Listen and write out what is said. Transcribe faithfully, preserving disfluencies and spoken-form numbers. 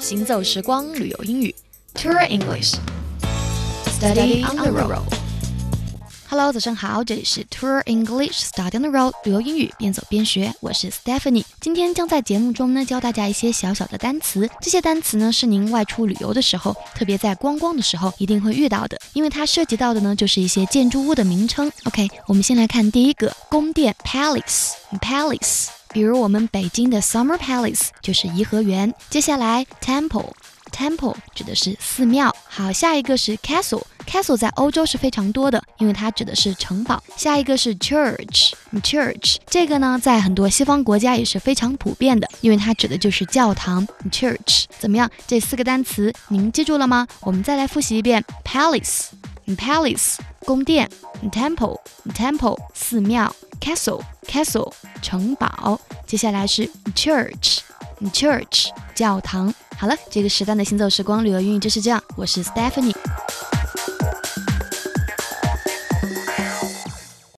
行走时光，旅游英语 Tour English Study on the road。 Hello， 早上好，这里是 Tour English Study on the road， 旅游英语边走边学，我是 Stephanie。 今天将在节目中呢教大家一些小小的单词，这些单词呢是您外出旅游的时候，特别在观光的时候一定会遇到的，因为它涉及到的呢就是一些建筑物的名称。 OK， 我们先来看第一个宫殿 Palace Palace， 比如我们北京的 Summer Palace 就是颐和园。接下来 Temple Temple 指的是寺庙。好，下一个是 Castle Castle 在欧洲是非常多的，因为它指的是城堡。下一个是 Church Church， 这个呢在很多西方国家也是非常普遍的，因为它指的就是教堂 Church。 怎么样，这四个单词您记住了吗？我们再来复习一遍 Palace Palace 宫殿 Temple Temple 寺庙 Castle Castle 城堡，接下来是 Church Church 教堂。好了，这个时段的行走时光旅游英语就是这样，我是 Stephanie。